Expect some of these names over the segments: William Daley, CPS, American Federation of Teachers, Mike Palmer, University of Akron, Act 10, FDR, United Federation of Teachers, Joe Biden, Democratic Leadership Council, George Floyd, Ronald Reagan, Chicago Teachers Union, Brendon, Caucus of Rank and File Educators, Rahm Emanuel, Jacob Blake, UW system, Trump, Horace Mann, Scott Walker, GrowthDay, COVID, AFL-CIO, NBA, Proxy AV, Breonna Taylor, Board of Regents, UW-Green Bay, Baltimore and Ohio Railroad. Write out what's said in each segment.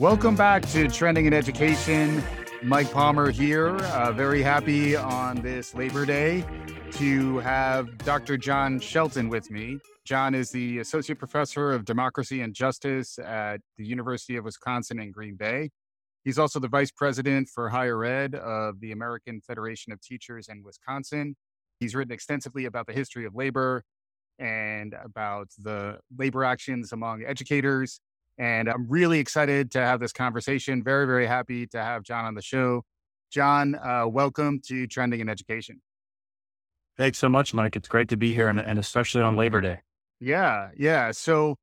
Welcome back to Trending in Education. Mike Palmer here. Very happy on this Labor Day to have Dr. John Shelton with me. John is the Associate Professor of Democracy and Justice at the University of Wisconsin in Green Bay. He's also the Vice President for Higher Ed of the American Federation of Teachers in Wisconsin. He's written extensively about the history of labor and about the labor actions among educators. And I'm really excited to have this conversation. Very, very happy to have John on the show. John, welcome to Trending in Education. Thanks so much, Mike. It's great to be here, and especially on Labor Day. Yeah. So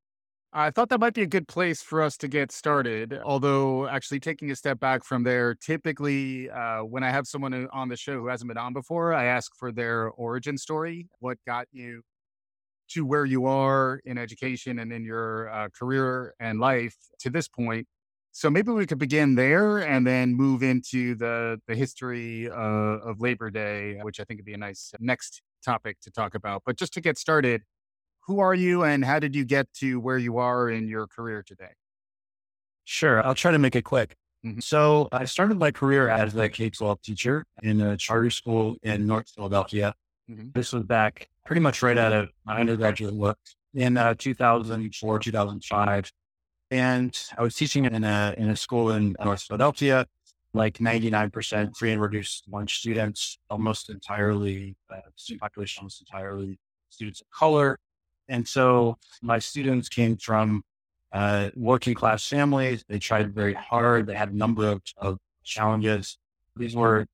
I thought that might be a good place for us to get started. Although actually taking a step back from there, typically when I have someone on the show who hasn't been on before, I ask for their origin story. What got you to where you are in education and in your career and life to this point. So maybe we could begin there and then move into the history of Labor Day, which I think would be a nice next topic to talk about. But just to get started, who are you and how did you get to where you are in your career today? Sure, I'll try to make it quick. Mm-hmm. So I started my career as a K-12 teacher in a charter school in North Philadelphia. Mm-hmm. This was back pretty much right out of my undergraduate work in 2004, 2005. And I was teaching in a school in North Philadelphia, like 99% free and reduced lunch students, almost entirely students of color. And so my students came from working class families. They tried very hard. They had a number of challenges. These were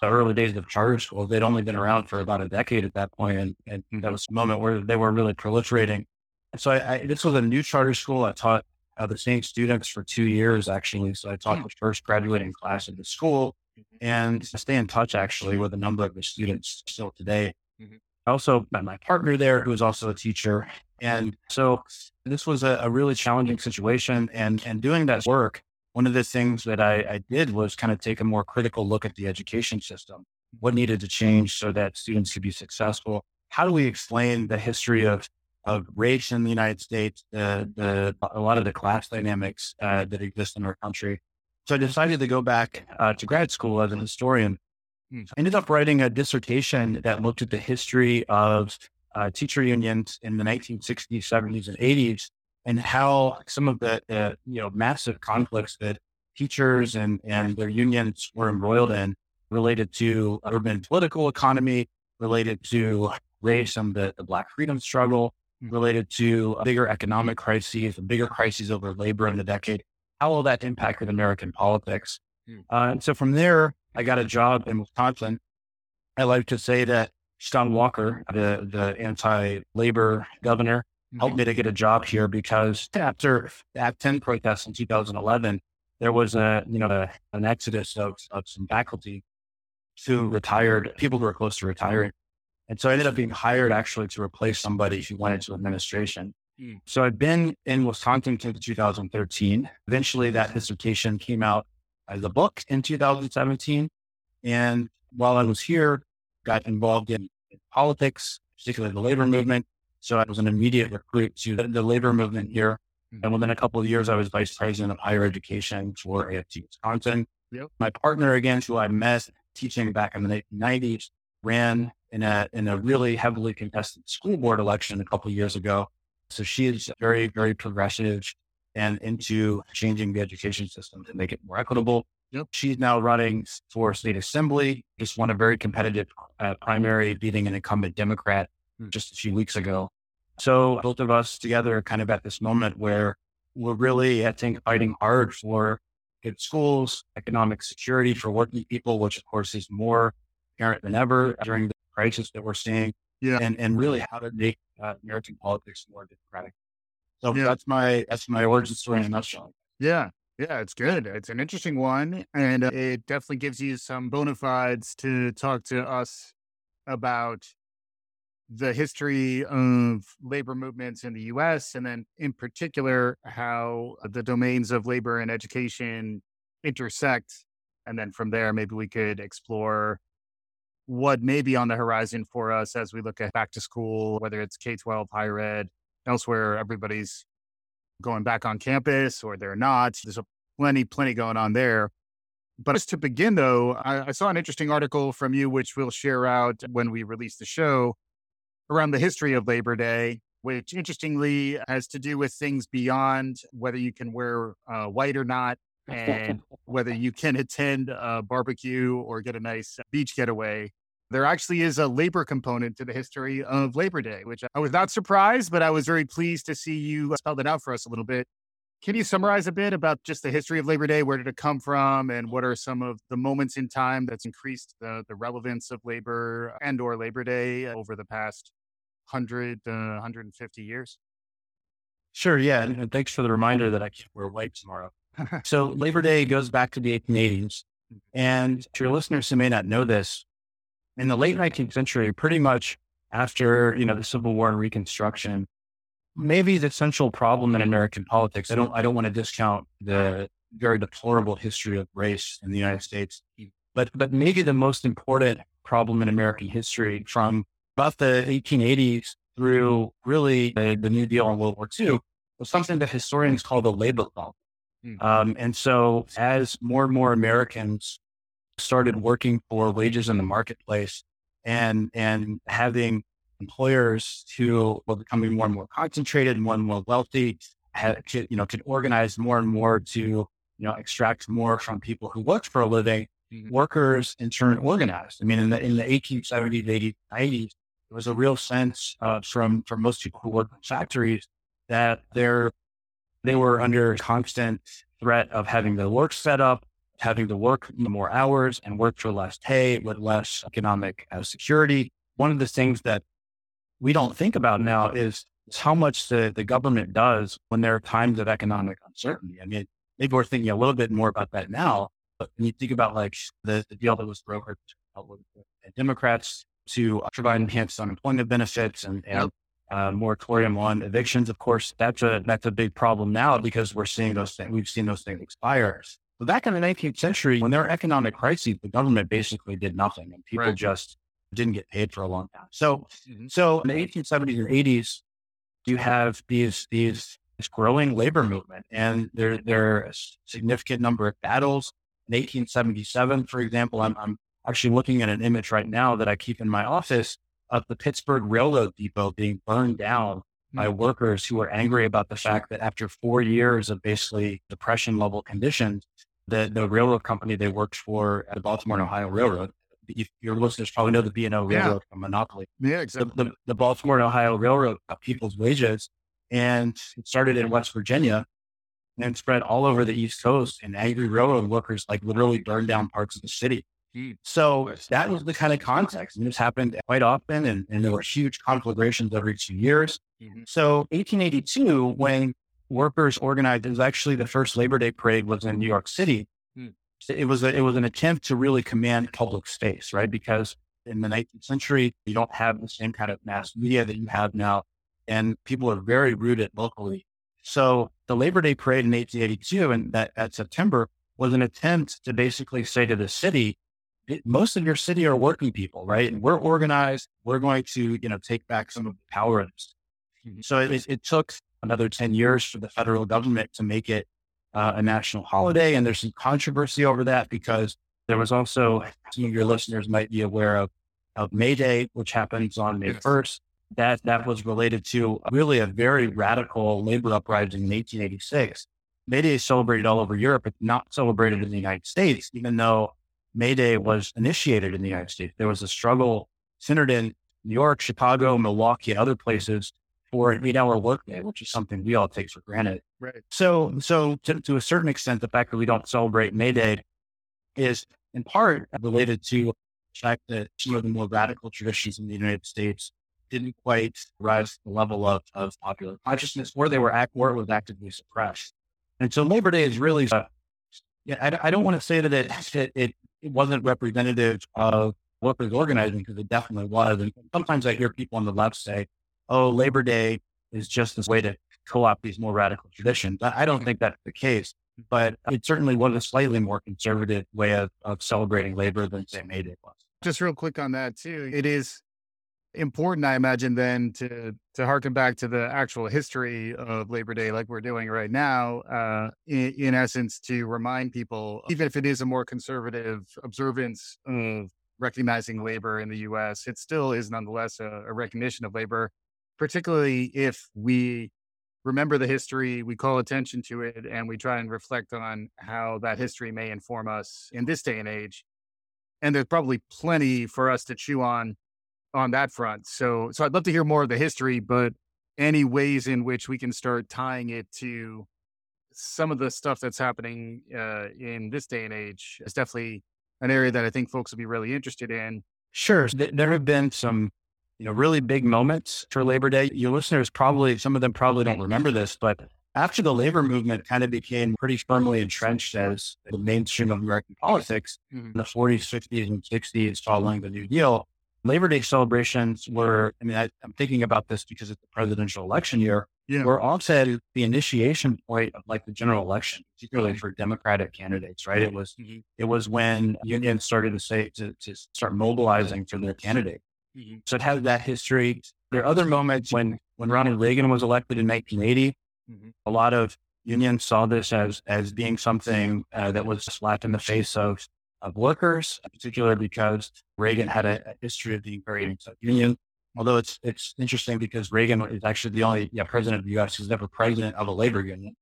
the early days of charter school. They'd only been around for about a decade at that point, and that was a moment where they were really proliferating. And so this was a new charter school. I taught the same students for 2 years, actually. So I taught the first graduating class of the school, and I stay in touch, actually, with a number of the students still today. Mm-hmm. I also met my partner there, who was also a teacher. And so this was a really challenging situation. And doing that work, one of the things that I did was kind of take a more critical look at the education system. What needed to change so that students could be successful? How do we explain the history of race in the United States, a lot of the class dynamics that exist in our country? So I decided to go back to grad school as an historian. I ended up writing a dissertation that looked at the history of teacher unions in the 1960s, 70s, and 80s. And how some of the massive conflicts that teachers and their unions were embroiled in related to urban political economy, related to race and the Black freedom struggle, related to bigger economic crises, bigger crises over labor in the decade, how all that impacted American politics. And so from there, I got a job in Wisconsin. I like to say that Scott Walker, the anti-labor governor, helped me to get a job here because after the Act 10 protests in 2011, there was an exodus of some faculty who retired, people who were close to retiring. And so I ended up being hired actually to replace somebody who went into administration. So I've been in Wisconsin since 2013. Eventually that dissertation came out as a book in 2017. And while I was here, got involved in politics, particularly the labor movement. So I was an immediate recruit to the labor movement here. And within a couple of years, I was vice president of higher education for AFT Wisconsin. Yep. My partner, again, who I met teaching back in the 1990s, ran in a really heavily contested school board election a couple of years ago. So she is very, very progressive and into changing the education system to make it more equitable. Yep. She's now running for state assembly, just won a very competitive primary, beating an incumbent Democrat just a few weeks ago. So both of us together kind of at this moment where we're really, I think, fighting hard for good schools, economic security for working people, which of course is more apparent than ever during the crisis that we're seeing, and really how to make American politics more democratic. So that's my origin story in a nutshell. Yeah, it's good. It's an interesting one, and it definitely gives you some bona fides to talk to us about the history of labor movements in the U.S., and then in particular, how the domains of labor and education intersect. And then from there, maybe we could explore what may be on the horizon for us as we look at back to school, whether it's K-12, higher ed, elsewhere, everybody's going back on campus or they're not. There's a plenty going on there. But just to begin, though, I saw an interesting article from you, which we'll share out when we release the show, around the history of Labor Day, which interestingly has to do with things beyond whether you can wear white or not, and whether you can attend a barbecue or get a nice beach getaway. There actually is a labor component to the history of Labor Day, which I was not surprised, but I was very pleased to see you spell that out for us a little bit. Can you summarize a bit about just the history of Labor Day? Where did it come from? And what are some of the moments in time that's increased the relevance of labor and or Labor Day over the past 100 to 150 years? Sure. Yeah. And thanks for the reminder that I can't wear white tomorrow. So Labor Day goes back to the 1880s. And to your listeners who may not know this, in the late 19th century, pretty much after, the Civil War and Reconstruction, maybe the central problem in American politics, I don't want to discount the very deplorable history of race in the United States, but maybe the most important problem in American history from about the 1880s through really the New Deal and World War II was something that historians call the labor law. And so as more and more Americans started working for wages in the marketplace and having employers who were becoming more and more concentrated, more and more wealthy, could organize more and more to, extract more from people who worked for a living, workers in turn organized. I mean, in the 1870s, 80s, 90s, there was a real sense from most people who worked in factories that they were under constant threat of having their work set up, having to work more hours and work for less pay with less economic security. One of the things that we don't think about now is how much the government does when there are times of economic uncertainty. I mean, maybe we're thinking a little bit more about that now, but when you think about like the deal that was brokered with the Democrats to provide enhanced unemployment benefits and moratorium on evictions, of course, that's a big problem now because we've seen those things expire. But back in the 19th century, when there were economic crises, the government basically did nothing and people just didn't get paid for a long time. So in the 1870s and 80s, you have this growing labor movement, and there are a significant number of battles. In 1877, for example, I'm actually looking at an image right now that I keep in my office of the Pittsburgh Railroad Depot being burned down by workers who were angry about the fact that after 4 years of basically depression level conditions, the railroad company they worked for at the Baltimore and Ohio Railroad, your listeners probably know the B&O Railroad from Monopoly. Yeah, exactly. The Baltimore and Ohio Railroad got people's wages, and it started in West Virginia and spread all over the East Coast, and angry railroad workers like literally burned down parts of the city. So that was the kind of context. And this happened quite often, and there were huge conflagrations every 2 years. So 1882, when workers organized, it was actually the first Labor Day parade was in New York City. It was an attempt to really command public space, right? Because in the 19th century, you don't have the same kind of mass media that you have now, and people are very rooted locally. So the Labor Day parade in 1882 and that September was an attempt to basically say to the city, most of your city are working people, right? And we're organized. We're going to, take back some of the power of this. So it took another 10 years for the federal government to make it a national holiday. And there's some controversy over that because there was also, some of your listeners might be aware of May Day, which happens on May 1st. That was related to really a very radical labor uprising in 1886. May Day is celebrated all over Europe, but not celebrated in the United States, even though May Day was initiated in the United States. There was a struggle centered in New York, Chicago, Milwaukee, and other places for an 8-hour workday, which is something we all take for granted. Right. So to a certain extent, the fact that we don't celebrate May Day is in part related to the fact that some of the more radical traditions in the United States didn't quite rise to the level of popular consciousness, or it was actively suppressed. And so Labor Day is really, I don't want to say that it wasn't representative of workers organizing, because it definitely was. And sometimes I hear people on the left say, oh, Labor Day is just this way to co-opt these more radical traditions. I don't think that's the case, but it certainly was a slightly more conservative way of celebrating labor than, say, May Day was. Just real quick on that too. It is important, I imagine, then to harken back to the actual history of Labor Day, like we're doing right now, in essence, to remind people, even if it is a more conservative observance of recognizing labor in the U.S., it still is nonetheless a recognition of labor, particularly if we remember the history, we call attention to it, and we try and reflect on how that history may inform us in this day and age. And there's probably plenty for us to chew on that front. So I'd love to hear more of the history, but any ways in which we can start tying it to some of the stuff that's happening in this day and age is definitely an area that I think folks will be really interested in. Sure. There have been some, really big moments for Labor Day. Your listeners some of them don't remember this, but after the labor movement kind of became pretty firmly entrenched as the mainstream of American politics in the 40s, 50s, and 60s following the New Deal, Labor Day celebrations were, I'm thinking about this because it's the presidential election year, were also the initiation point of like the general election, particularly for Democratic candidates, right? It was when unions started to say, to start mobilizing for their candidate. So it has that history. There are other moments when Ronald Reagan was elected in 1980, a lot of unions saw this as being something that was slapped in the face of workers, particularly because Reagan had a history of being very anti-union. Although it's interesting because Reagan is actually the only president of the U.S. who's never president of a labor union.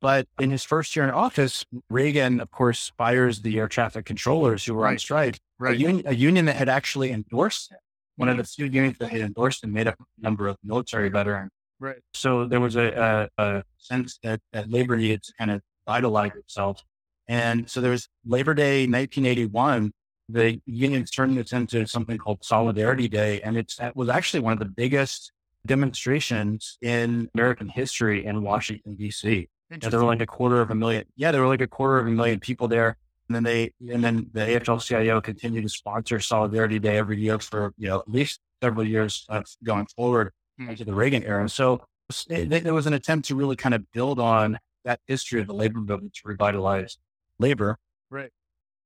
But in his first year in office, Reagan, of course, fires the air traffic controllers who were on strike. A union that had actually endorsed him, one of the few unions that had endorsed him, made up a number of military veterans. Right. So there was a sense that labor needed to kind of vitalize itself. And so there was Labor Day 1981, the unions turned this into something called Solidarity Day. And it was actually one of the biggest demonstrations in American history in Washington, D.C. There were like 250,000. There were like 250,000 people there. And then and then the AFL-CIO continued to sponsor Solidarity Day every year for, at least several years going forward into the Reagan era. So there was an attempt to really kind of build on that history of the labor movement to revitalize labor. Right.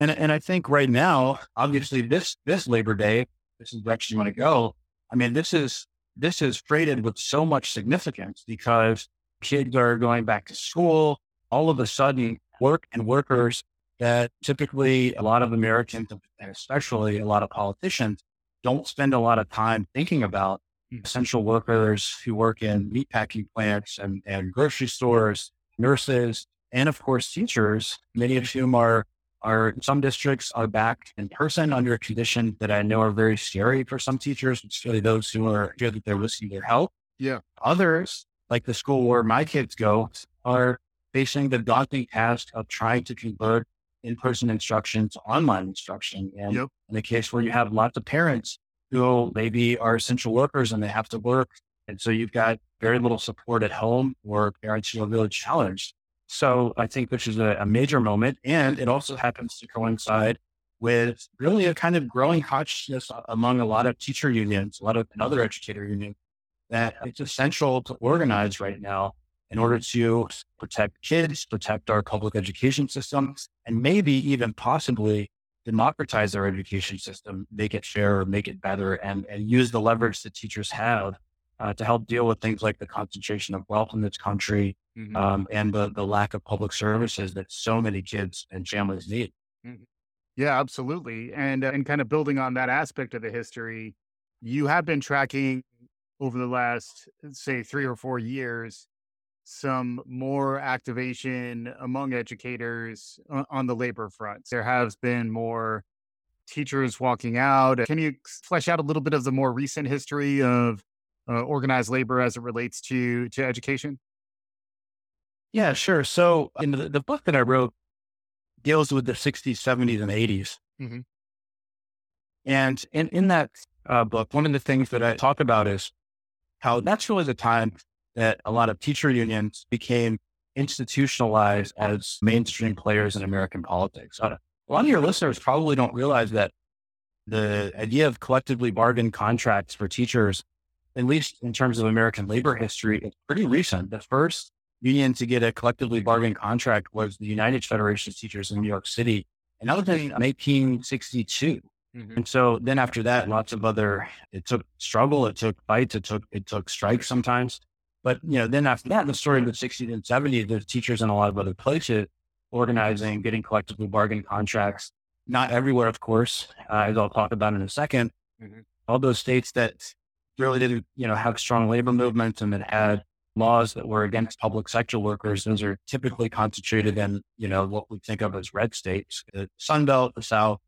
And I think right now, obviously this Labor Day, this is the direction you want to go. This is freighted with so much significance because kids are going back to school. All of a sudden, work and workers that typically a lot of Americans, and especially a lot of politicians, don't spend a lot of time thinking about essential workers who work in meatpacking plants and grocery stores, nurses, and of course, teachers, many of whom are some districts are back in person under conditions that I know are very scary for some teachers, particularly those who are scared that they're risking their health. Yeah. Others, like the school where my kids go, are facing the daunting task of trying to convert in-person instruction to online instruction. And in a case where you have lots of parents who maybe are essential workers and they have to work. And so you've got very little support at home or parents who are really challenged. So I think this is a major moment. And it also happens to coincide with really a kind of growing consciousness among a lot of teacher unions, a lot of other educator unions, that it's essential to organize right now in order to protect kids, protect our public education system, and maybe even possibly democratize our education system, make it fairer, make it better, and use the leverage that teachers have to help deal with things like the concentration of wealth in this country and the lack of public services that so many kids and families need. Yeah, absolutely. And kind of building on that aspect of the history, you have been tracking over the last, say, 3 or 4 years, some more activation among educators on the labor front. There has been more teachers walking out. Can you flesh out a little bit of the more recent history of organized labor as it relates to education? Yeah, sure. So in the book that I wrote deals with the 60s, 70s, and 80s. And in that book, one of the things that I talk about is how that's really the time that a lot of teacher unions became institutionalized as mainstream players in American politics. A lot of your listeners probably don't realize that the idea of collectively bargained contracts for teachers, at least in terms of American labor history, is pretty recent. The first union to get a collectively bargained contract was the United Federation of Teachers in New York City, and that was in 1862. And so then after that, lots of other, it took struggle, it took fights, it took strikes sometimes. But, you know, then after that, the story of the 60s and 70s, there's teachers in a lot of other places organizing, getting collectively bargained contracts. Not everywhere, of course, as I'll talk about in a second. All those states that really didn't, you know, have strong labor movements and that had laws that were against public sector workers, those are typically concentrated in, you know, what we think of as red states, the Sun Belt, the South,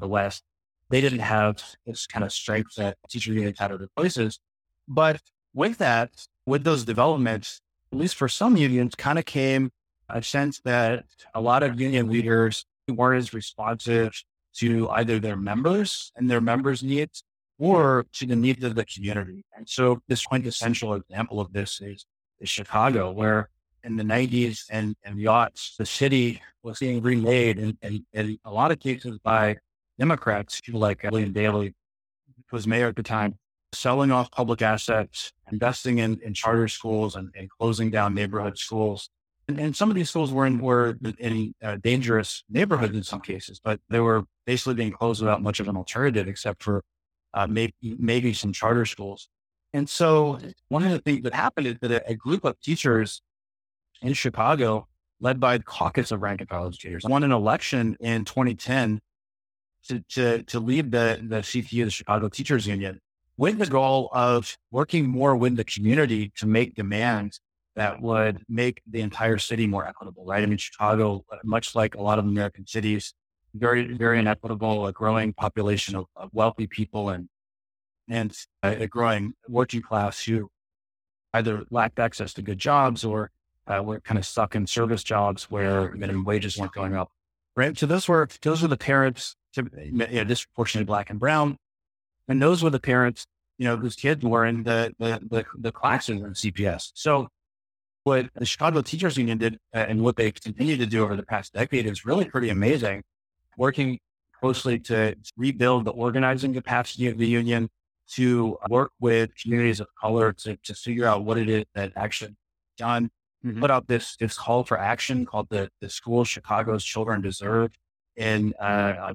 the West. They didn't have this kind of strength that teacher unions had other places. But with that, with those developments, at least for some unions, kind of came a sense that a lot of union leaders weren't as responsive to either their members and their members' needs or to the needs of the community. And so this quintessential example of this is Chicago, where in the 90s and the aughts, the city was being remade and a lot of cases by Democrats, people like William Daley, who was mayor at the time, selling off public assets, investing in charter schools and closing down neighborhood schools. And some of these schools were in dangerous neighborhoods in some cases, but they were basically being closed without much of an alternative, except for maybe some charter schools. And so one of the things that happened is that a group of teachers in Chicago, led by the Caucus of Rank and File Educators, won an election in 2010 to lead the CTU, the Chicago Teachers Union, with the goal of working more with the community to make demands that would make the entire city more equitable, right? I mean, Chicago, much like a lot of American cities, very, very inequitable, a growing population of wealthy people and a growing working class who either lacked access to good jobs or were kind of stuck in service jobs where minimum wages weren't going up, right? So those were the parents, disproportionately Black and brown. And those were the parents, you know, whose kids were in the classes in CPS. So what the Chicago Teachers Union did and what they continue to do over the past decade is really pretty amazing, working closely to rebuild the organizing capacity of the union, to work with communities of color, to figure out what it is that actually done, put out this call for action called the School Chicago's Children Deserve in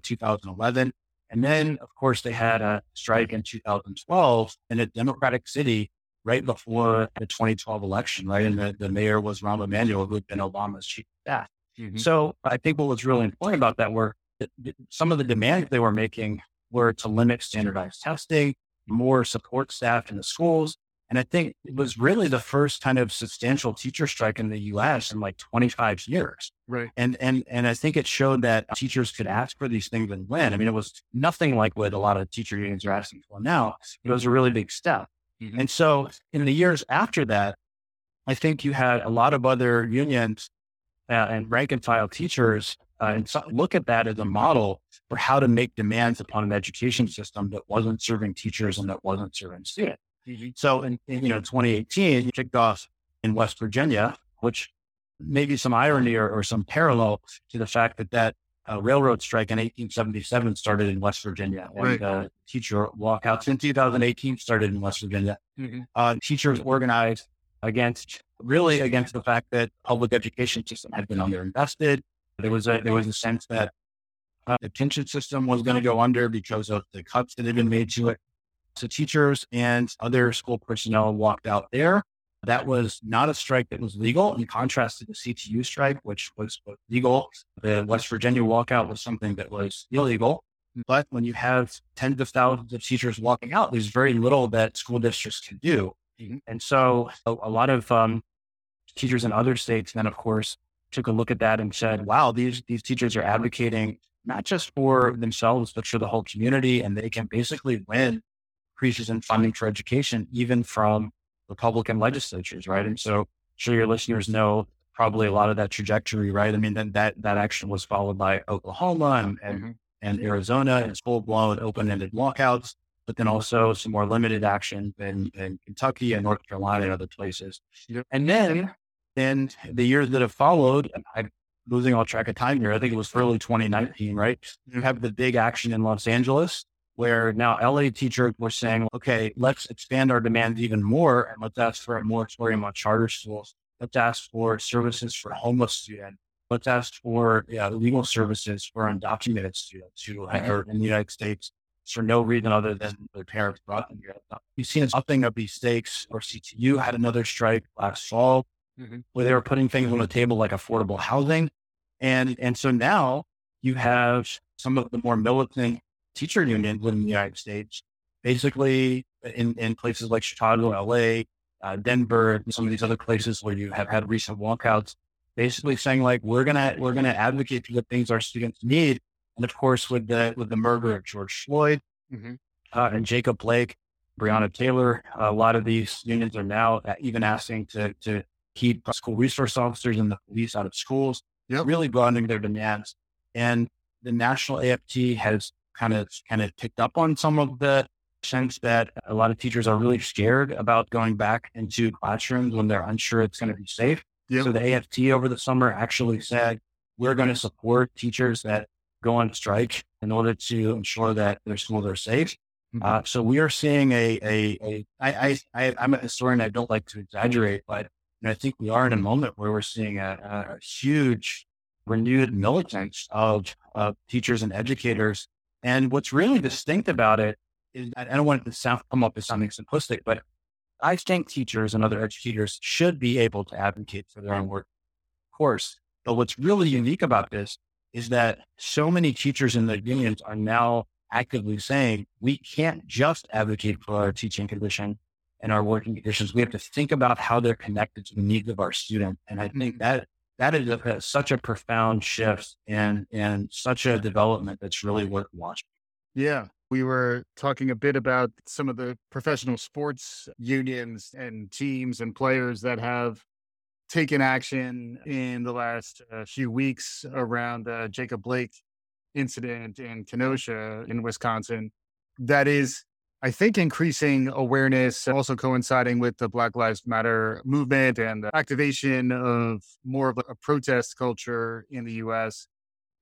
2011. And then, of course, they had a strike in 2012 in a Democratic city right before the 2012 election, right? And the mayor was Rahm Emanuel, who had been Obama's chief of staff. So I think what was really important about that were that some of the demands they were making were to limit standardized testing, more support staff in the schools. And I think it was really the first kind of substantial teacher strike in the U.S. in like 25 years. Right. And I think it showed that teachers could ask for these things and win. I mean, it was nothing like what a lot of teacher unions are asking for now. It was a really big step. And so in the years after that, I think you had a lot of other unions and rank and file teachers look at that as a model for how to make demands upon an education system that wasn't serving teachers and that wasn't serving students. So in 2018, you kicked off in West Virginia, which may be some irony or some parallel to the fact that railroad strike in 1877 started in West Virginia. Right. And teacher walkouts in 2018 started in West Virginia. Teachers organized against the fact that public education system had been underinvested. There was a sense that the pension system was going to go under because of the cuts that had been made to it. So teachers and other school personnel walked out there. That was not a strike that was legal, in contrast to the CTU strike, which was legal. The West Virginia walkout was something that was illegal. But when you have tens of thousands of teachers walking out, there's very little that school districts can do. And so a lot of teachers in other states then, of course, took a look at that and said, wow, these teachers are advocating not just for themselves, but for the whole community. And they can basically win increases in funding for education, even from Republican legislatures, right? And so I'm sure your listeners know probably a lot of that trajectory, right? I mean, then that action was followed by Oklahoma and Arizona and full-blown open-ended walkouts, but then also some more limited action in Kentucky and North Carolina and other places. And then in the years that have followed, I'm losing all track of time here, I think it was early 2019, right? You have the big action in Los Angeles, where now LA teachers were saying, okay, let's expand our demands even more and let's ask for a moratorium on charter schools. Let's ask for services for homeless students. let's ask for legal services for undocumented students who are in the United States for no reason other than their parents brought them here. We've seen something of these stakes, or CTU had another strike last fall where they were putting things on the table like affordable housing. And so now you have some of the more militant teacher unions in the United States, basically in places like Chicago, LA, Denver, and some of these other places where you have had recent walkouts, basically saying like, we're going to advocate for the things our students need. And of course, with the murder of George Floyd and Jacob Blake, Breonna Taylor, a lot of these unions are now even asking to keep school resource officers and the police out of schools, really broadening their demands. And the national AFT has kind of picked up on some of the sense that a lot of teachers are really scared about going back into classrooms when they're unsure it's going to be safe. Yep. So the AFT over the summer actually said, we're going to support teachers that go on strike in order to ensure that their schools are safe. So we are seeing I'm a historian. I don't like to exaggerate, but I think we are in a moment where we're seeing a huge renewed militance of teachers and educators. And what's really distinct about it is, I don't want it to come up as something simplistic, but I think teachers and other educators should be able to advocate for their own work, of course. But what's really unique about this is that so many teachers in the unions are now actively saying, we can't just advocate for our teaching condition and our working conditions. We have to think about how they're connected to the needs of our students. And I think that is such a profound shift and such a development that's really worth watching. Yeah. We were talking a bit about some of the professional sports unions and teams and players that have taken action in the last few weeks around the Jacob Blake incident in Kenosha in Wisconsin. That is, I think, increasing awareness, also coinciding with the Black Lives Matter movement and the activation of more of a protest culture in the U.S.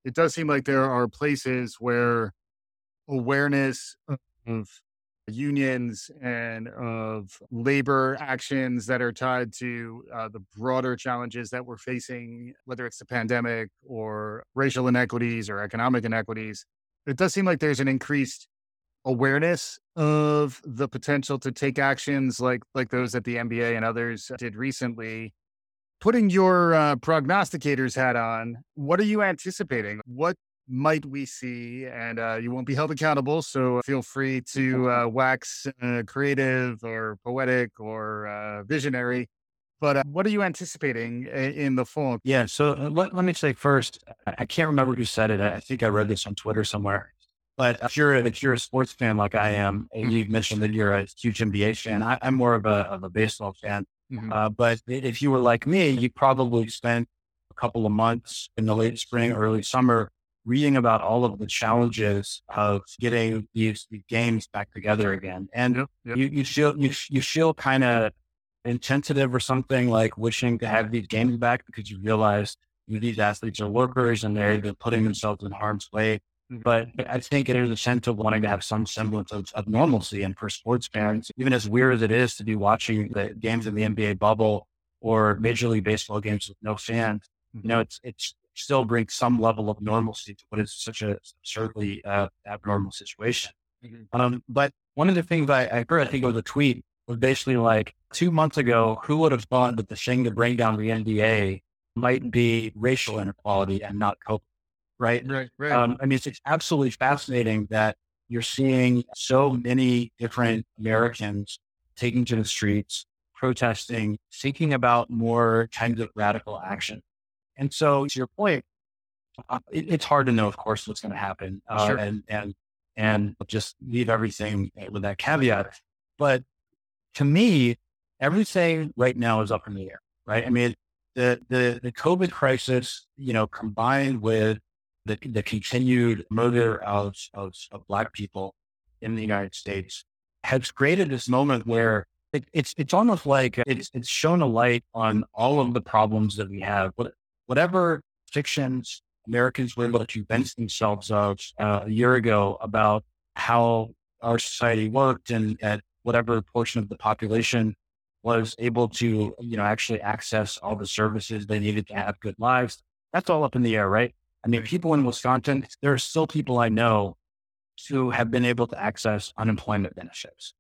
It does seem like there are places where awareness of unions and of labor actions that are tied to the broader challenges that we're facing, whether it's the pandemic or racial inequities or economic inequities. It does seem like there's an increased awareness of the potential to take actions like those that the NBA and others did recently. Putting your prognosticator's hat on, what are you anticipating? What might we see? And you won't be held accountable, so feel free to wax creative or poetic or visionary. But what are you anticipating in the fall? Yeah, so let me say first, I can't remember who said it. I think I read this on Twitter somewhere. But if you're a sports fan like I am, and you've mentioned that you're a huge NBA fan, I'm more of a baseball fan. But if you were like me, you probably spent a couple of months in the late spring, early summer, reading about all of the challenges of getting these games back together again. And you feel kind of insensitive or something, like wishing to have these games back, because you realize these athletes are workers and they've been putting themselves in harm's way. But I think there's a sense of wanting to have some semblance of normalcy. And for sports fans, even as weird as it is to be watching the games in the NBA bubble or Major League Baseball games with no fans, it's still brings some level of normalcy to what is such a absurdly abnormal situation. But one of the things I heard, I think it was a tweet, was basically like, 2 months ago, who would have thought that the thing to bring down the NBA might be racial inequality and not COVID, right? Right. I mean, it's absolutely fascinating that you're seeing so many different Americans taking to the streets, protesting, thinking about more kinds of radical action. And so, to your point, it's hard to know, of course, what's going to happen, and just leave everything with that caveat. But to me, everything right now is up in the air, right? I mean, the COVID crisis, combined with the continued murder of Black people in the United States, has created this moment where it's almost like it's shown a light on all of the problems that we have. Whatever fictions Americans were able to convince themselves of a year ago about how our society worked and at whatever portion of the population was able to, actually access all the services they needed to have good lives. that's all up in the air, right? I mean, people in Wisconsin, there are still people I know who have been able to access unemployment benefits.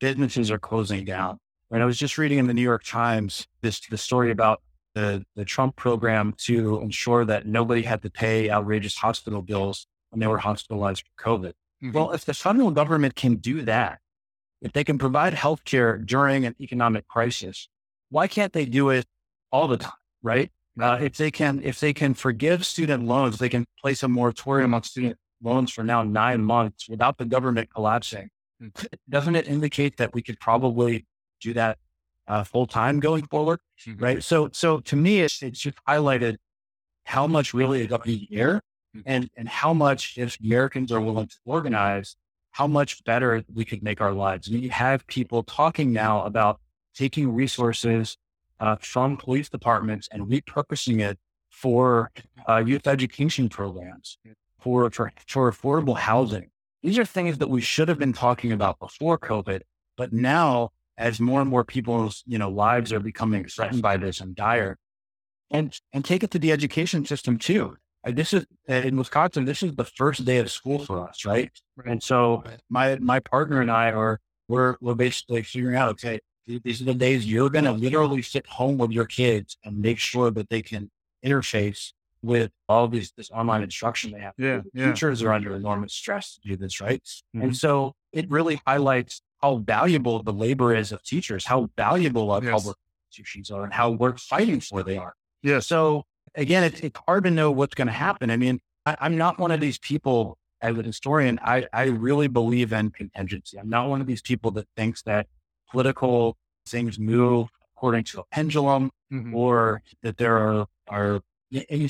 Businesses are closing down. Right? I was just reading in the New York Times the story about the Trump program to ensure that nobody had to pay outrageous hospital bills when they were hospitalized for COVID. Mm-hmm. Well, if the federal government can do that, if they can provide healthcare during an economic crisis, why can't they do it all the time, right? If they can forgive student loans, they can place a moratorium on student loans for now 9 months without the government collapsing. Mm-hmm. Doesn't it indicate that we could probably do that full time going forward, mm-hmm. right? So to me, it's just highlighted how much really is up in the air, and how much, if Americans are willing to organize, how much better we could make our lives. We have people talking now about taking resources from police departments and repurposing it for youth education programs, for affordable housing. These are things that we should have been talking about before COVID, but now as more and more people's lives are becoming threatened by this and dire, and take it to the education system too. This is in Wisconsin. This is the first day of school for us, right? And so my partner and I we're basically figuring out, okay, these are the days you're going to literally sit home with your kids and make sure that they can interface with all this online instruction they have. Teachers are under enormous stress to do this, right? Mm-hmm. And so it really highlights how valuable the labor is of teachers, how valuable our public institutions are, and how we're fighting for they are. Yeah. So again, it's hard to know what's going to happen. I mean, I'm not one of these people as a historian. I really believe in contingency. I'm not one of these people that thinks that political things move according to a pendulum, mm-hmm. or that there are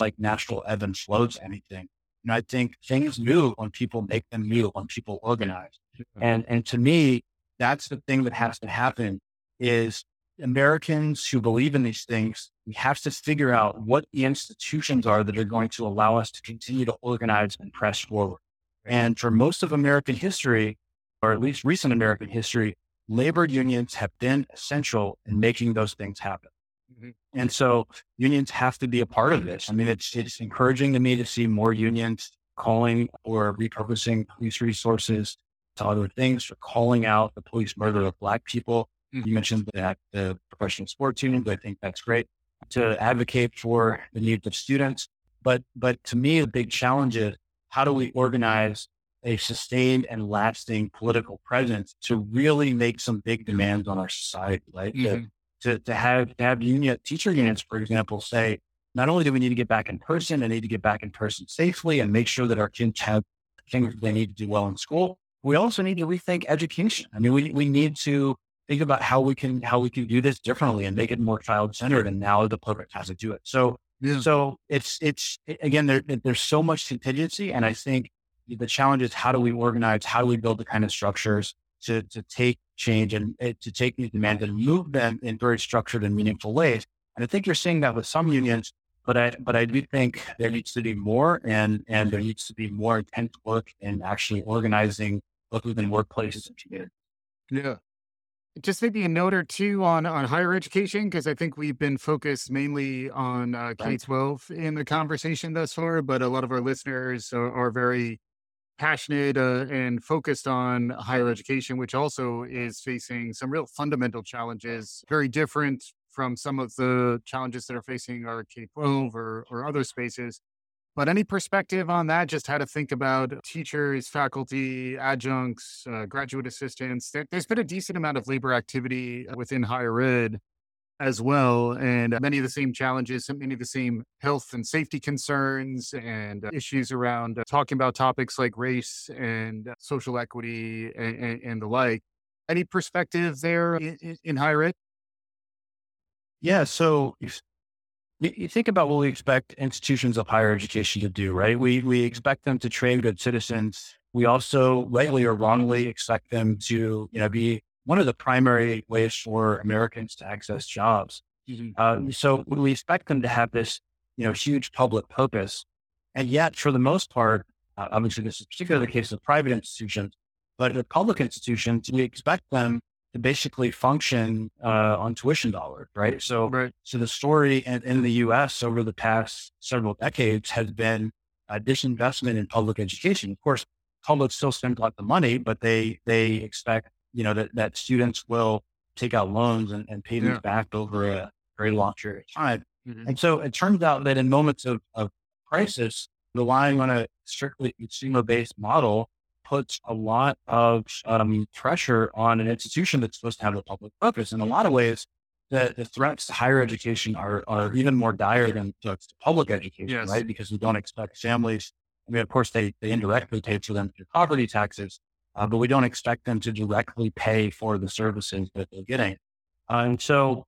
like natural ebb and flows to anything. And I think things move when people make them move, when people organize. And to me, that's the thing that has to happen is Americans who believe in these things, we have to figure out what the institutions are that are going to allow us to continue to organize and press forward. And for most of American history, or at least recent American history, labor unions have been essential in making those things happen. Mm-hmm. And so unions have to be a part of this. I mean, it's encouraging to me to see more unions calling or repurposing police resources to other things, for calling out the police murder of Black people. You mentioned that the professional sports unions. I think that's great to advocate for the needs of students. But to me, the big challenge is how do we organize a sustained and lasting political presence to really make some big demands on our society, right? Mm-hmm. To have teacher unions, for example, say, not only do we need to get back in person, I need to get back in person safely and make sure that our kids have things they need to do well in school. We also need to rethink education. I mean, we need to think about how we can do this differently and make it more child-centered. And now the public has to do it. So it's again, there's so much contingency. And I think the challenge is how do we organize, how do we build the kind of structures to take change and to take these demands and move them in very structured and meaningful ways. And I think you're seeing that with some unions, but I do think there needs to be more and there needs to be more intense work in actually organizing both within workplaces and communities. Yeah. Just maybe a note or two on higher education, because I think we've been focused mainly on K-12 in the conversation thus far, but a lot of our listeners are very passionate and focused on higher education, which also is facing some real fundamental challenges, very different from some of the challenges that are facing our K-12 or other spaces. But any perspective on that, just how to think about teachers, faculty, adjuncts, graduate assistants? There's been a decent amount of labor activity within higher ed as well. And many of the same challenges, many of the same health and safety concerns and issues around talking about topics like race and social equity and the like. Any perspective there in higher ed? Yeah, so you think about what we expect institutions of higher education to do, right? We expect them to train good citizens. We also, rightly or wrongly, expect them to be one of the primary ways for Americans to access jobs. So we expect them to have this huge public purpose. And yet, for the most part, obviously this is particularly the case of private institutions, but the public institutions, we expect them to basically function on tuition dollars, right? So the story in the U.S. over the past several decades has been disinvestment in public education. Of course, public still spends a lot of money, but they expect, that students will take out loans and pay them back over a very long period of time. Mm-hmm. And so it turns out that in moments of crisis, relying on a strictly consumer-based model puts a lot of pressure on an institution that's supposed to have a public purpose. In a lot of ways, the threats to higher education are even more dire than threats to public education, right? Because we don't expect families, of course, they indirectly pay for them through property taxes, but we don't expect them to directly pay for the services that they're getting. And so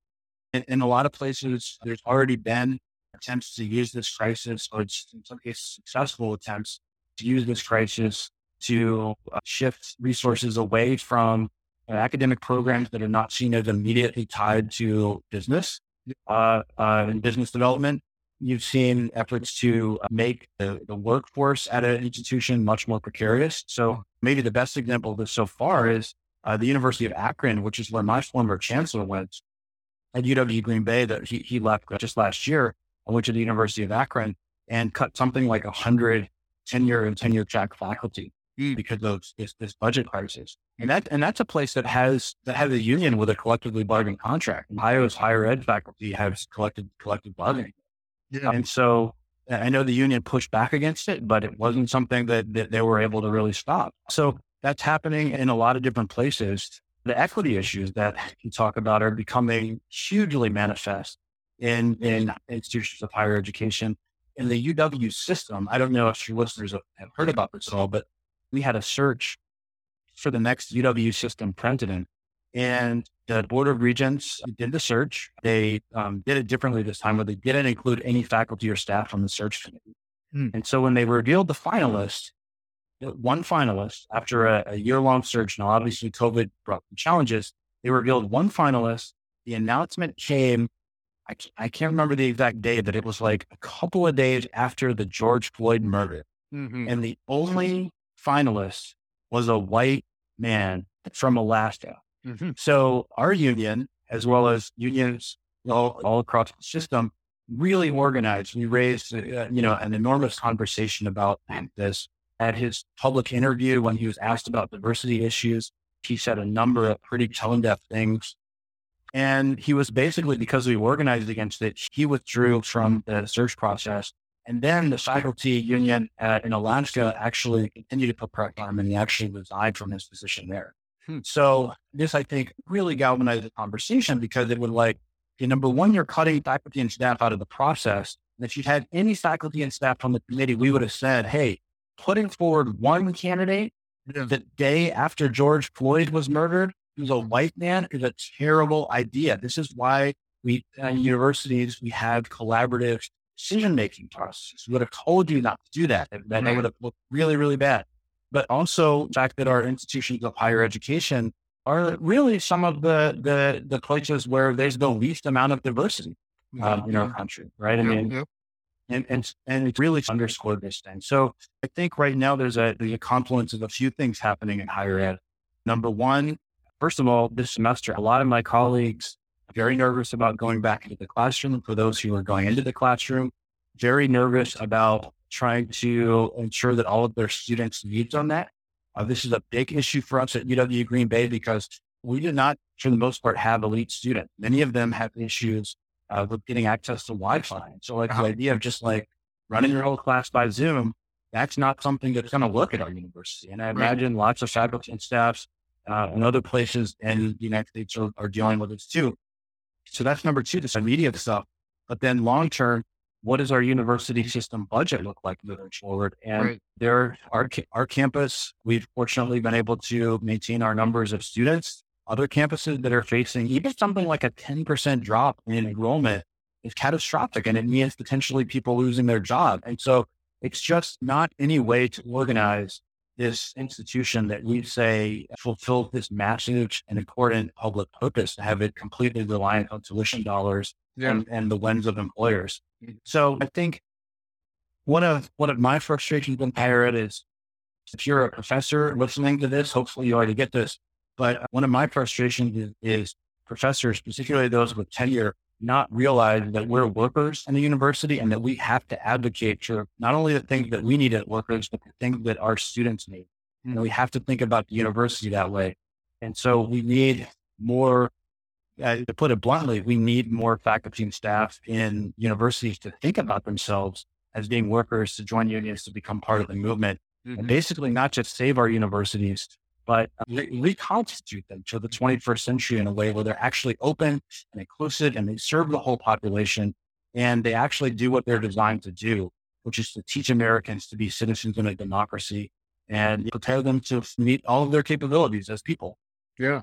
in a lot of places, there's already been attempts to use this crisis, or in some cases, successful attempts to use this crisis to shift resources away from academic programs that are not seen as immediately tied to business and business development. You've seen efforts to make the workforce at an institution much more precarious. So maybe the best example of this so far is the University of Akron, which is where my former chancellor went at UW-Green Bay that he left just last year. I went to the University of Akron and cut something like 100 tenure and tenure track faculty because of this budget crisis. And that's a place that has a union with a collectively bargained contract. Ohio's higher ed faculty has collective bargaining. Yeah. And so I know the union pushed back against it, but it wasn't something that they were able to really stop. So that's happening in a lot of different places. The equity issues that you talk about are becoming hugely manifest in institutions of higher education. In the UW system, I don't know if your listeners have heard about this at all, but we had a search for the next UW system president, and the Board of Regents did the search. They did it differently this time, where they didn't include any faculty or staff on the search committee. And so when they revealed the finalists, one finalist, after a year-long search, now obviously COVID brought some challenges, they revealed one finalist. The announcement came, I can't remember the exact day, but it was like a couple of days after the George Floyd murder. Mm-hmm. And the only finalist was a white man from Alaska. Mm-hmm. So our union, as well as unions all across the system, really organized. We raised, an enormous conversation about this. At his public interview, when he was asked about diversity issues, he said a number of pretty tone-deaf things. And he was basically, because we organized against it, he withdrew from the search process. And then the faculty union in Alaska actually continued to put pressure on him, and he actually resigned from his position there. So this, I think, really galvanized the conversation, because it would number one, you're cutting faculty and staff out of the process. And if you had any faculty and staff on the committee, we would have said, hey, putting forward one candidate the day after George Floyd was murdered, who's a white man, is a terrible idea. This is why we, at universities, we have collaborative decision-making processes. We would have told you not to do that. That would have looked really, really bad. But also the fact that our institutions of higher education are really some of the places where there's the least amount of diversity in our country, right? And it really underscored this thing. So I think right now there's a confluence of a few things happening in higher ed. Number one, first of all, this semester, a lot of my colleagues are very nervous about going back into the classroom. For those who are going into the classroom, very nervous about trying to ensure that all of their students' needs on that. This is a big issue for us at UW-Green Bay, because we do not, for the most part, have elite students. Many of them have issues with getting access to Wi-Fi. So the idea of just running your whole class by Zoom, that's not something that's going to work at our university. And I imagine lots of faculty and staffs and other places in the United States are dealing with this too. So that's number two, this immediate stuff. But then long-term, what does our university system budget look like moving forward? And there, our campus, we've fortunately been able to maintain our numbers of students. Other campuses that are facing even something like a 10% drop in enrollment is catastrophic, and it means potentially people losing their job. And so it's just not any way to organize this institution that we say fulfills this massive and important public purpose, to have it completely reliant on tuition dollars and the lens of employers. So I think one of my frustrations in higher ed is, if you're a professor listening to this, hopefully you already get this, But one of my frustrations is professors, particularly those with tenure, not realize that we're workers in the university and that we have to advocate for not only the things that we need as workers, but the things that our students need. And we have to think about the university that way. And so we need more, to put it bluntly, we need more faculty and staff in universities to think about themselves as being workers, to join unions, to become part of the movement, and basically not just save our universities, but reconstitute them to the 21st century in a way where they're actually open and inclusive and they serve the whole population. And they actually do what they're designed to do, which is to teach Americans to be citizens in a democracy and prepare them to meet all of their capabilities as people. Yeah.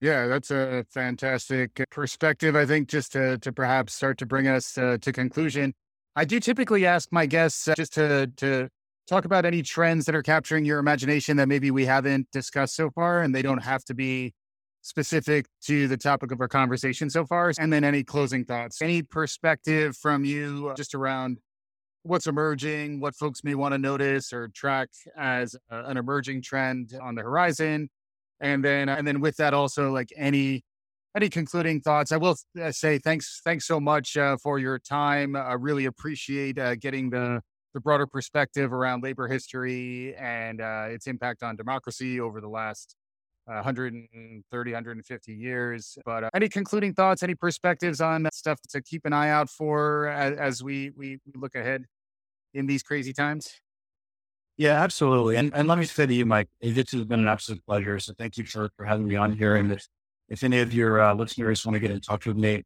Yeah, that's a fantastic perspective, I think, just to perhaps start to bring us to conclusion. I do typically ask my guests just to talk about any trends that are capturing your imagination that maybe we haven't discussed so far, and they don't have to be specific to the topic of our conversation so far. And then any closing thoughts, any perspective from you just around what's emerging, what folks may want to notice or track as an emerging trend on the horizon. And then with that also, like any concluding thoughts. I will say thanks so much for your time. I really appreciate getting the broader perspective around labor history and its impact on democracy over the last 130, 150 years. But any concluding thoughts, any perspectives on stuff to keep an eye out for as we look ahead in these crazy times? Yeah, absolutely. And let me say to you, Mike, this has been an absolute pleasure. So thank you for having me on here. And if any of your listeners want to get in touch with me,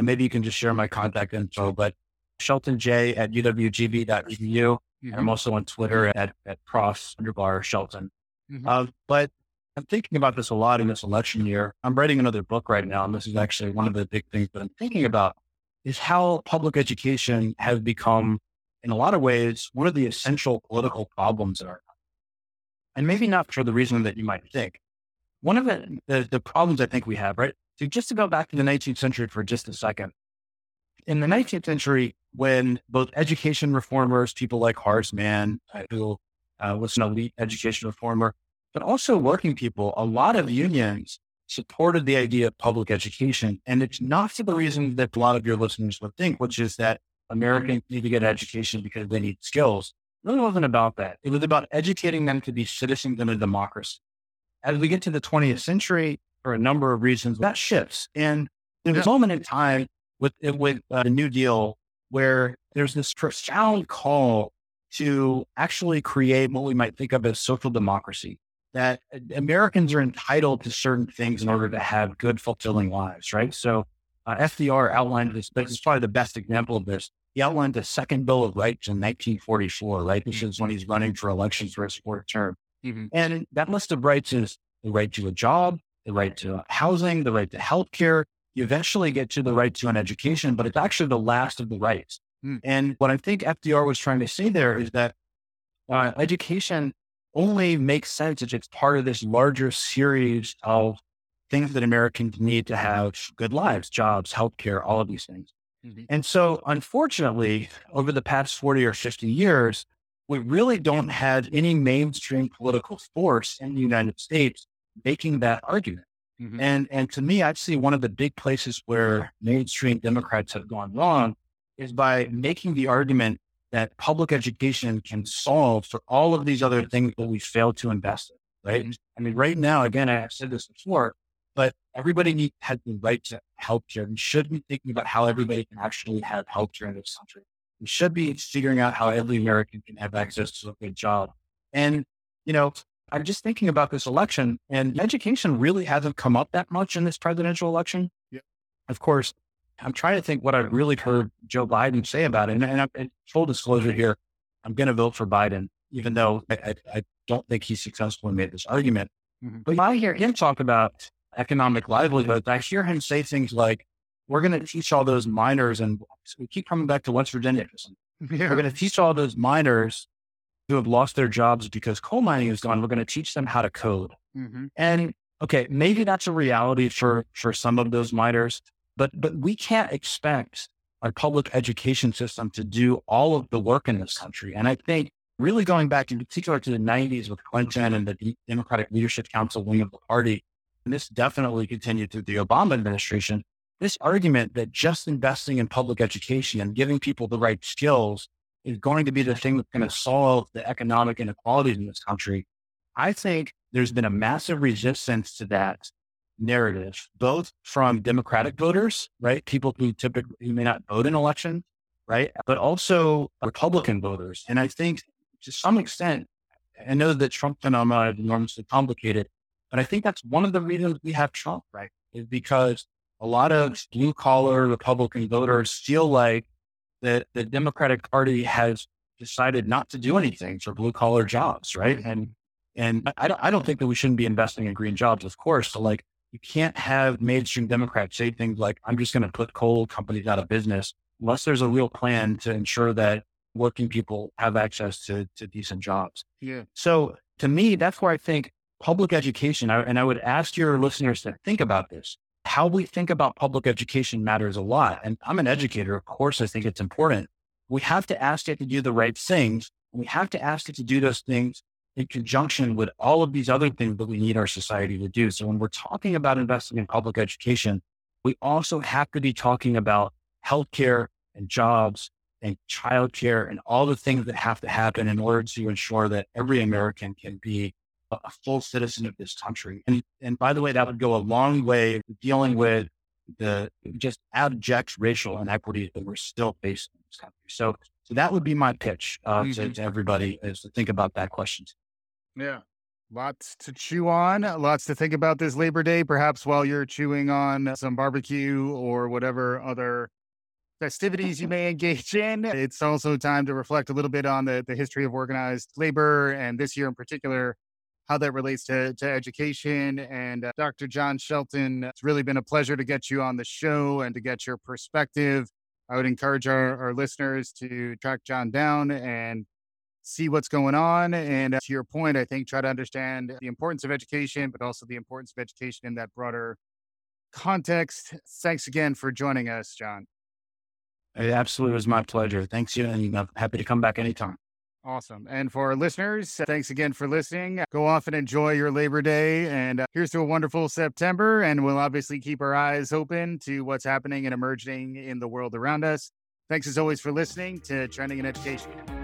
maybe you can just share my contact info, but sheltonj@uwgb.edu. I'm also on Twitter at prof_Shelton. But I'm thinking about this a lot in this election year. I'm writing another book right now, and this is actually one of the big things that I'm thinking about is how public education has become, in a lot of ways, one of the essential political problems in our country. And maybe not for the reason that you might think. One of the problems I think we have, right? So just to go back to the 19th century for just a second. In the 19th century, when both education reformers, people like Horace Mann, who was an elite education reformer, but also working people, a lot of unions supported the idea of public education. And it's not for the reason that a lot of your listeners would think, which is that Americans need to get education because they need skills. It really wasn't about that. It was about educating them to be citizens in a democracy. As we get to the 20th century, for a number of reasons, that shifts. And there's a moment in time with the New Deal where there's this profound call to actually create what we might think of as social democracy, that Americans are entitled to certain things in order to have good, fulfilling lives, right? So FDR outlined this, but it's probably the best example of this. He outlined the second Bill of Rights in 1944, right? This is when he's running for election for his fourth term. And that list of rights is the right to a job, the right to housing, the right to healthcare. You eventually get to the right to an education, but it's actually the last of the rights. And what I think FDR was trying to say there is that education only makes sense if it's part of this larger series of things that Americans need to have good lives, jobs, healthcare, all of these things. And so unfortunately, over the past 40 or 50 years, we really don't have any mainstream political force in the United States making that argument. And to me, I see one of the big places where mainstream Democrats have gone wrong is by making the argument that public education can solve for all of these other things that we fail to invest in, right? I mean, right now, again, I have said this before, but everybody has the right to healthcare. We should be thinking about how everybody can actually have healthcare in this country. We should be figuring out how every American can have access to a good job. And, you know, I'm just thinking about this election, and education really hasn't come up that much in this presidential election. Yeah. Of course, I'm trying to think what I've really heard Joe Biden say about it. And full disclosure here, I'm going to vote for Biden, even though I don't think he successfully made this argument. But I hear him talk about economic livelihoods. I hear him say things like, we're going to teach all those miners, and we keep coming back to West Virginia. We're going to teach all those miners who have lost their jobs because coal mining is gone. We're going to teach them how to code. And okay, maybe that's a reality for some of those miners, but we can't expect our public education system to do all of the work in this country. And I think really going back in particular to the 90s with Clinton and the Democratic Leadership Council wing of the party, and this definitely continued through the Obama administration, this argument that just investing in public education and giving people the right skills is going to be the thing that's going to solve the economic inequalities in this country. I think there's been a massive resistance to that narrative, both from Democratic voters, right? People who typically may not vote in elections, right? But also Republican voters. And I think to some extent, I know that Trump phenomenon is enormously complicated, but I think that's one of the reasons we have Trump, right? Is because a lot of blue collar Republican voters feel like that the Democratic Party has decided not to do anything for blue collar jobs, right? And I don't think that we shouldn't be investing in green jobs, of course. So like, you can't have mainstream Democrats say things like, I'm just going to put coal companies out of business unless there's a real plan to ensure that working people have access to decent jobs. Yeah. So to me, that's where I think public education, and I would ask your listeners to think about this, how we think about public education matters a lot. And I'm an educator. Of course, I think it's important. We have to ask it to do the right things. We have to ask it to do those things in conjunction with all of these other things that we need our society to do. So when we're talking about investing in public education, we also have to be talking about healthcare and jobs and childcare and all the things that have to happen in order to ensure that every American can be a full citizen of this country. And by the way, that would go a long way dealing with the just abject racial inequities that we're still facing in this country. So that would be my pitch to everybody, is to think about that question. Yeah. Lots to chew on, lots to think about this Labor Day, perhaps while you're chewing on some barbecue or whatever other festivities you may engage in. It's also time to reflect a little bit on the history of organized labor, and this year in particular, how that relates to education. And Dr. John Shelton, it's really been a pleasure to get you on the show and to get your perspective. I would encourage our listeners to track John down and see what's going on. And to your point, I think try to understand the importance of education, but also the importance of education in that broader context. Thanks again for joining us, John. It absolutely was my pleasure. Thanks, you, and I'm happy to come back anytime. Awesome. And for our listeners, thanks again for listening. Go off and enjoy your Labor Day. And here's to a wonderful September. And we'll obviously keep our eyes open to what's happening and emerging in the world around us. Thanks as always for listening to Trending in Education.